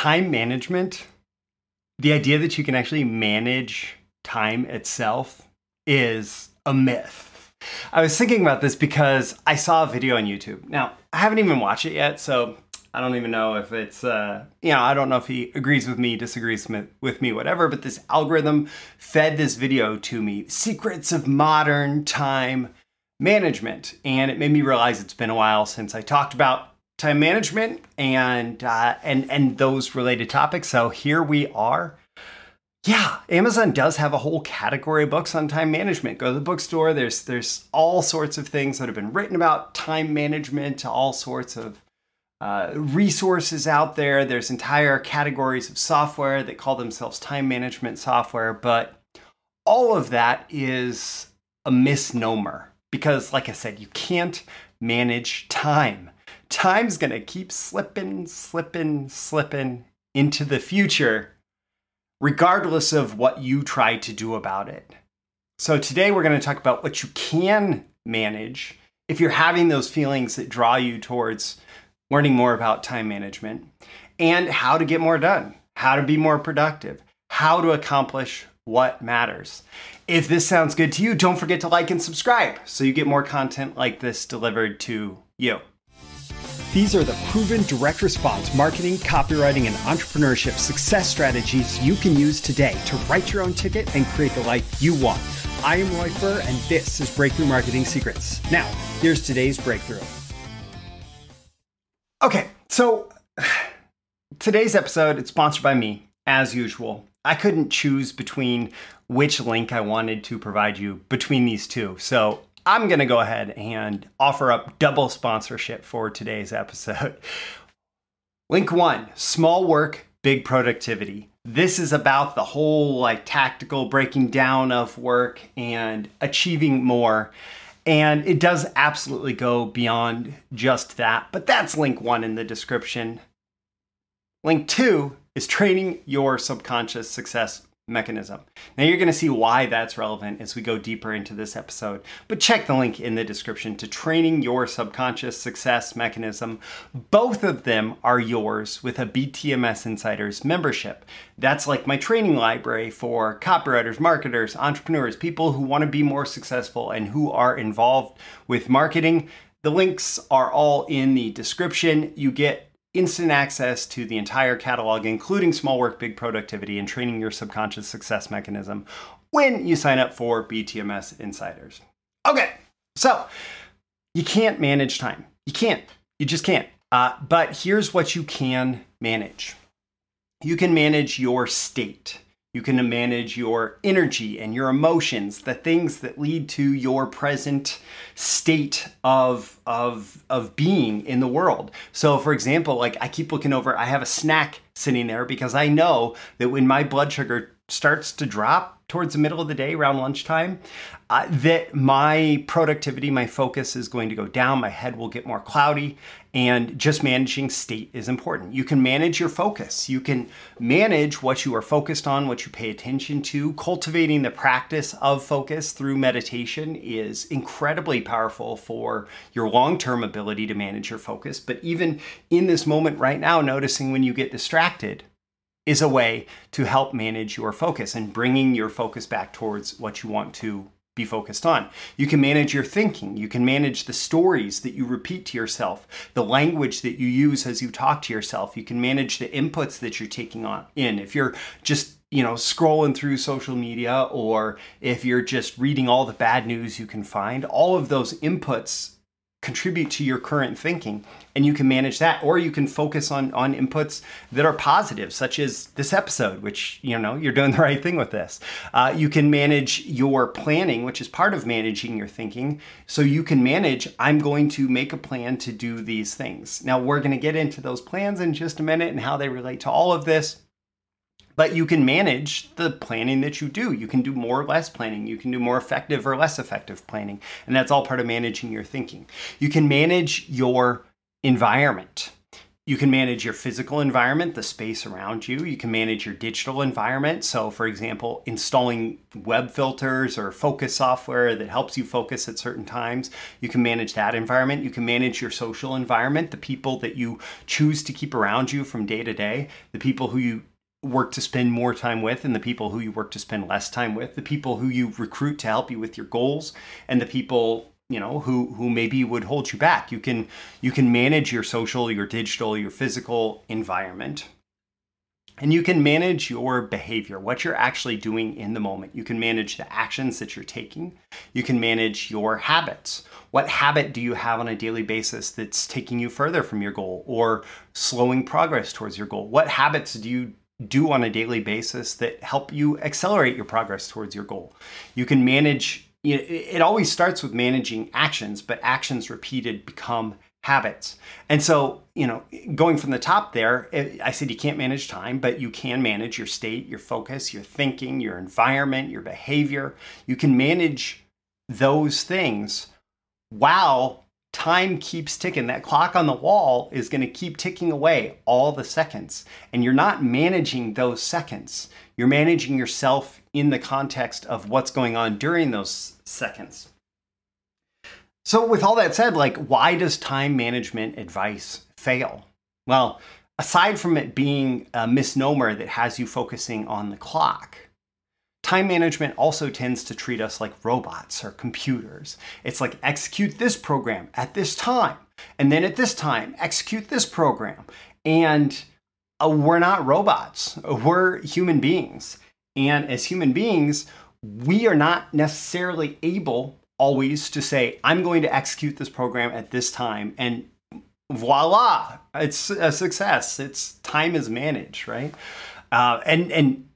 Time management, the idea that you can actually manage time itself, is a myth. I was thinking about this because I saw a video on YouTube. Now, I haven't even watched it yet, so I don't even know if it's, I don't know if he agrees with me, disagrees with me, whatever, but this algorithm fed this video to me, Secrets of Modern Time Management, and it made me realize it's been a while since I talked about time management and those related topics, so here we are. Yeah, Amazon does have a whole category of books on time management. Go to the bookstore, there's all sorts of things that have been written about time management, all sorts of resources out there. There's entire categories of software that call themselves time management software, but all of that is a misnomer because, like I said, you can't manage time. Time's gonna keep slipping into the future, regardless of what you try to do about it. So today we're gonna talk about what you can manage if you're having those feelings that draw you towards learning more about time management, and how to get more done, how to be more productive, how to accomplish what matters. If this sounds good to you, don't forget to like and subscribe so you get more content like this delivered to you. These are the proven direct response marketing, copywriting, and entrepreneurship success strategies you can use today to write your own ticket and create the life you want. I am Roy Furr, and this is Breakthrough Marketing Secrets. Now, here's today's breakthrough. Okay, so today's episode, it's sponsored by me, as usual. I couldn't choose between which link I wanted to provide you between these two. So I'm going to go ahead and offer up double sponsorship for today's episode. Link one, small work, big productivity. This is about the whole tactical breaking down of work and achieving more. And it does absolutely go beyond just that, but that's link one in the description. Link two is training your subconscious success mechanism. Now you're gonna see why that's relevant as we go deeper into this episode, but check the link in the description to training your subconscious success mechanism. Both of them are yours with a BTMS Insiders membership. That's like my training library for copywriters, marketers, entrepreneurs, people who wanna be more successful and who are involved with marketing. The links are all in the description. You get instant access to the entire catalog, including small work, big productivity, and training your subconscious success mechanism when you sign up for BTMS Insiders. Okay, so you can't manage time. You can't. You just can't. But here's what you can manage. You can manage your state. You can manage your energy and your emotions, the things that lead to your present state of being in the world. So for example, I keep looking over, I have a snack sitting there because I know that when my blood sugar starts to drop towards the middle of the day, around lunchtime, that my productivity, my focus is going to go down, my head will get more cloudy, and just managing state is important. You can manage your focus. You can manage what you are focused on, what you pay attention to. Cultivating the practice of focus through meditation is incredibly powerful for your long-term ability to manage your focus. But even in this moment right now, noticing when you get distracted is a way to help manage your focus and bringing your focus back towards what you want to be focused on. You can manage your thinking. You can manage the stories that you repeat to yourself, the language that you use as you talk to yourself. You can manage the inputs that you're taking on in. If you're just, scrolling through social media, or if you're just reading all the bad news you can find, all of those inputs contribute to your current thinking, and you can manage that, or you can focus on inputs that are positive, such as this episode, which, you're doing the right thing with this. You can manage your planning, which is part of managing your thinking. So you can manage, I'm going to make a plan to do these things. Now we're going to get into those plans in just a minute and how they relate to all of this. But you can manage the planning that you do. You can do more or less planning. You can do more effective or less effective planning. And that's all part of managing your thinking. You can manage your environment. You can manage your physical environment, the space around you. You can manage your digital environment. So for example, installing web filters or focus software that helps you focus at certain times. You can manage that environment. You can manage your social environment, the people that you choose to keep around you from day to day, the people who you work to spend more time with and the people who you work to spend less time with, the people who you recruit to help you with your goals and the people who maybe would hold you back. You can manage your social, your digital, your physical environment. And you can manage your behavior, what you're actually doing in the moment. You can manage the actions that you're taking. You can manage your habits. What habit do you have on a daily basis that's taking you further from your goal or slowing progress towards your goal? What habits do you do on a daily basis that help you accelerate your progress towards your goal? You can manage. It always starts with managing actions, but actions repeated become habits. And so, going from the top there, I said you can't manage time, but you can manage your state, your focus, your thinking, your environment, your behavior. You can manage those things while time keeps ticking. That clock on the wall is going to keep ticking away all the seconds, and you're not managing those seconds. You're managing yourself in the context of what's going on during those seconds. So with all that said, why does time management advice fail? Well, aside from it being a misnomer that has you focusing on the clock, time management also tends to treat us like robots or computers. It's like, execute this program at this time, and then at this time, execute this program. And we're not robots, we're human beings. And as human beings, we are not necessarily able always to say, I'm going to execute this program at this time, and voila, it's a success. It's time is managed, right? And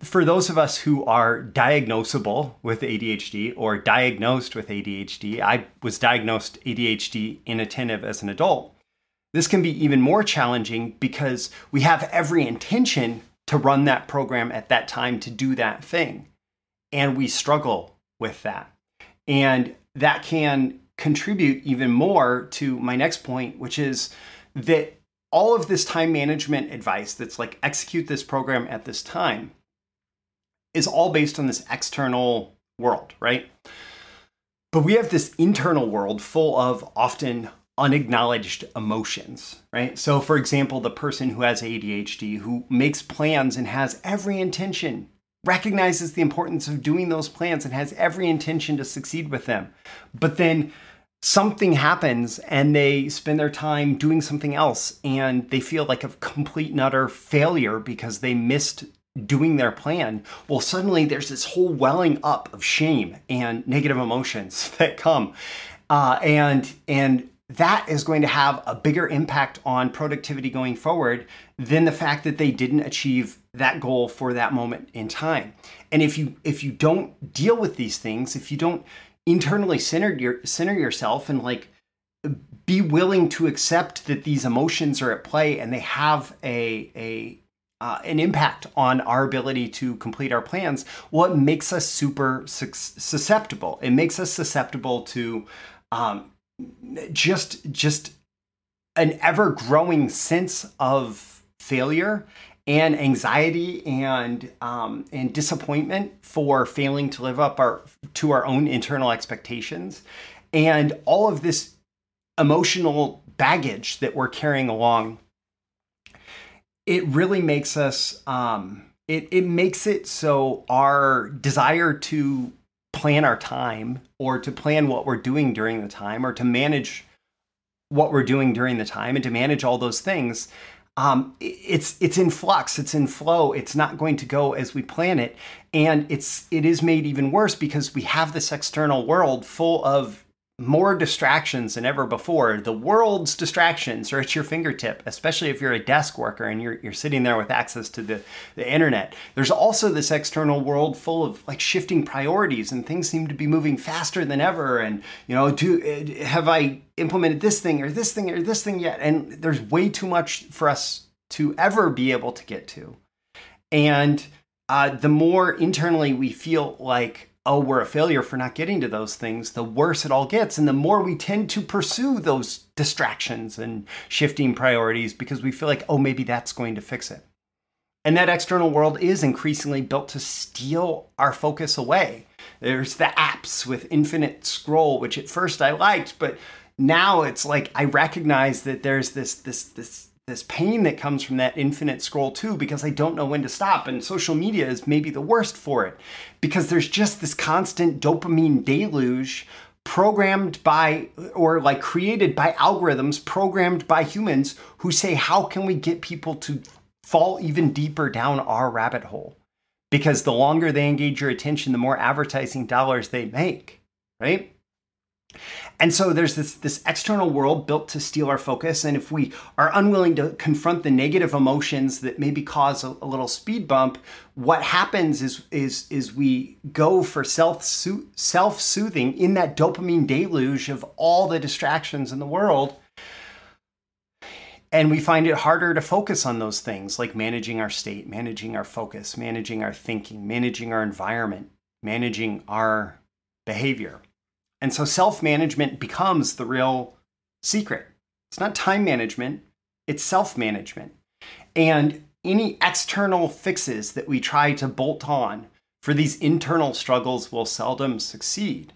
for those of us who are diagnosable with ADHD or diagnosed with ADHD, I was diagnosed ADHD inattentive as an adult. This can be even more challenging because we have every intention to run that program at that time to do that thing. And we struggle with that. And that can contribute even more to my next point, which is that all of this time management advice that's like, execute this program at this time, is all based on this external world, right? But we have this internal world full of often unacknowledged emotions, right? So for example, the person who has ADHD, who makes plans and has every intention, recognizes the importance of doing those plans and has every intention to succeed with them. But then something happens and they spend their time doing something else and they feel like a complete and utter failure because they missed doing their plan. Well, suddenly there's this whole welling up of shame and negative emotions that come. And that is going to have a bigger impact on productivity going forward than the fact that they didn't achieve that goal for that moment in time. And if you don't deal with these things, if you don't internally center yourself and be willing to accept that these emotions are at play and they have an impact on our ability to complete our plans, well, it makes us super susceptible. It makes us susceptible to just an ever-growing sense of failure and anxiety and disappointment for failing to live up to our own internal expectations, and all of this emotional baggage that we're carrying along. It really makes us. It makes it so our desire to plan our time or to plan what we're doing during the time or to manage what we're doing during the time and to manage all those things, it's in flux, it's in flow, it's not going to go as we plan it. And it is made even worse because we have this external world full of more distractions than ever before. The world's distractions are at your fingertip, especially if you're a desk worker and you're sitting there with access to the internet. There's also this external world full of shifting priorities, and things seem to be moving faster than ever. And have I implemented this thing or this thing or this thing yet? And there's way too much for us to ever be able to get to. And the more internally we feel like oh, we're a failure for not getting to those things, the worse it all gets. And the more we tend to pursue those distractions and shifting priorities because we feel like, oh, maybe that's going to fix it. And that external world is increasingly built to steal our focus away. There's the apps with infinite scroll, which at first I liked, but now it's like I recognize that there's this pain that comes from that infinite scroll too, because I don't know when to stop. And social media is maybe the worst for it, because there's just this constant dopamine deluge programmed by, or like created by algorithms programmed by humans who say, how can we get people to fall even deeper down our rabbit hole? Because the longer they engage your attention, the more advertising dollars they make, right? And so there's this external world built to steal our focus. And if we are unwilling to confront the negative emotions that maybe cause a little speed bump, what happens is we go for self-soothing in that dopamine deluge of all the distractions in the world. And we find it harder to focus on those things like managing our state, managing our focus, managing our thinking, managing our environment, managing our behavior. And so self-management becomes the real secret. It's not time management, it's self-management. And any external fixes that we try to bolt on for these internal struggles will seldom succeed.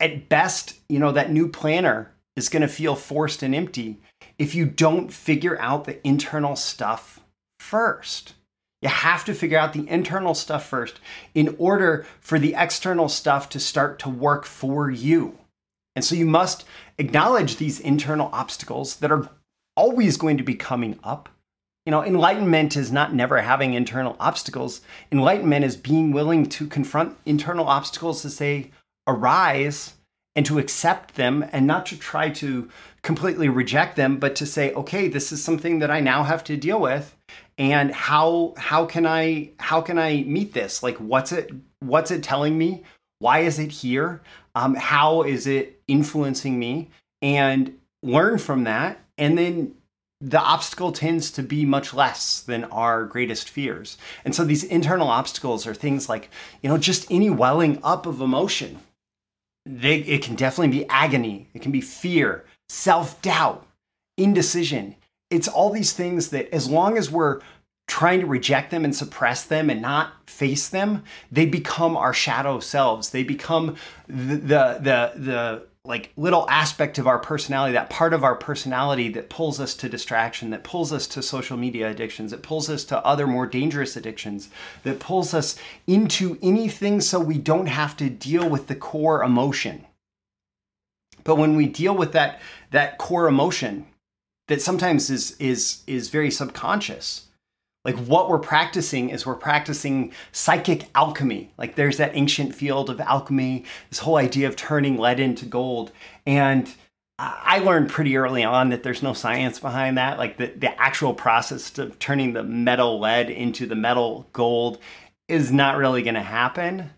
At best, you know, that new planner is going to feel forced and empty if you don't figure out the internal stuff first. You have to figure out the internal stuff first in order for the external stuff to start to work for you. And so you must acknowledge these internal obstacles that are always going to be coming up. You know, enlightenment is not never having internal obstacles. Enlightenment is being willing to confront internal obstacles as they arise and to accept them, and not to try to completely reject them, but to say, okay, this is something that I now have to deal with. And how can I meet this? Like, what's it telling me? Why is it here? How is it influencing me? And learn from that. And then the obstacle tends to be much less than our greatest fears. And so these internal obstacles are things like, you know, just any welling up of emotion. It can definitely be agony. It can be fear, self-doubt, indecision. It's all these things that, as long as we're trying to reject them and suppress them and not face them, they become our shadow selves. They become the like little aspect of our personality, that part of our personality that pulls us to distraction, that pulls us to social media addictions, that pulls us to other more dangerous addictions, that pulls us into anything so we don't have to deal with the core emotion. But when we deal with that core emotion, that sometimes is very subconscious. Like, what we're practicing is we're practicing psychic alchemy. Like, there's that ancient field of alchemy, this whole idea of turning lead into gold. And I learned pretty early on that there's no science behind that. Like, the actual process of turning the metal lead into the metal gold is not really going to happen.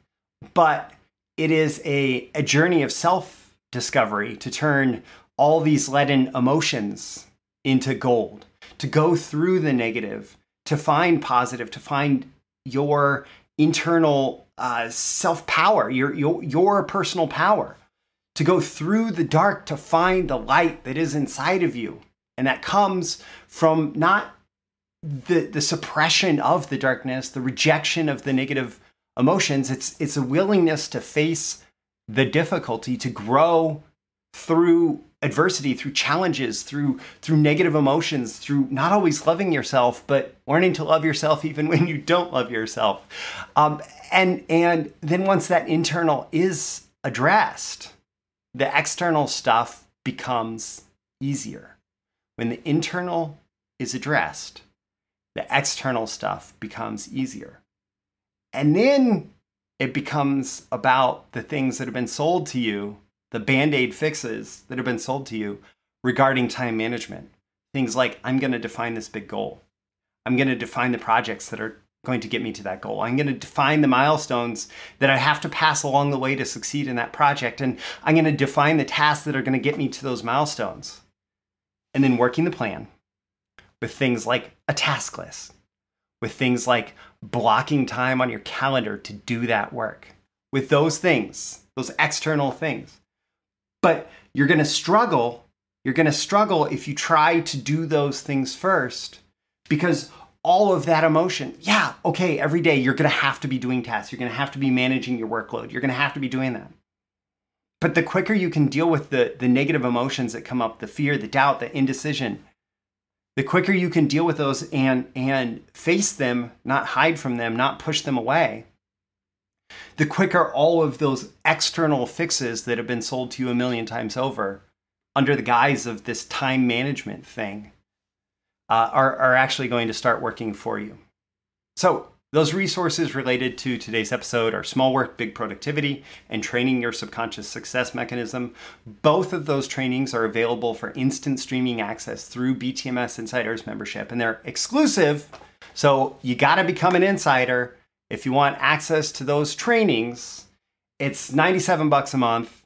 But it is a journey of self-discovery to turn all these leaden emotions into gold, to go through the negative, to find positive, to find your internal self-power, your personal power, to go through the dark to find the light that is inside of you. And that comes from not the suppression of the darkness, the rejection of the negative emotions. It's a willingness to face the difficulty, to grow through adversity, through challenges, through negative emotions, through not always loving yourself, but learning to love yourself even when you don't love yourself. And then once that internal is addressed, the external stuff becomes easier. When the internal is addressed, the external stuff becomes easier. And then it becomes about the things that have been sold to you, the Band-Aid fixes that have been sold to you regarding time management. Things like, I'm going to define this big goal. I'm going to define the projects that are going to get me to that goal. I'm going to define the milestones that I have to pass along the way to succeed in that project. And I'm going to define the tasks that are going to get me to those milestones. And then working the plan with things like a task list, with things like blocking time on your calendar to do that work, with those things, those external things. But you're going to struggle. You're going to struggle if you try to do those things first, because all of that emotion, yeah, okay, every day you're going to have to be doing tasks. You're going to have to be managing your workload. You're going to have to be doing that. But the quicker you can deal with the negative emotions that come up, the fear, the doubt, the indecision, the quicker you can deal with those and face them, not hide from them, not push them away, the quicker all of those external fixes that have been sold to you a million times over under the guise of this time management thing are actually going to start working for you. So those resources related to today's episode are Small Work, Big Productivity and Training Your Subconscious Success Mechanism. Both of those trainings are available for instant streaming access through BTMS Insiders membership, and they're exclusive. So you got to become an insider if you want access to those trainings. It's $97 a month,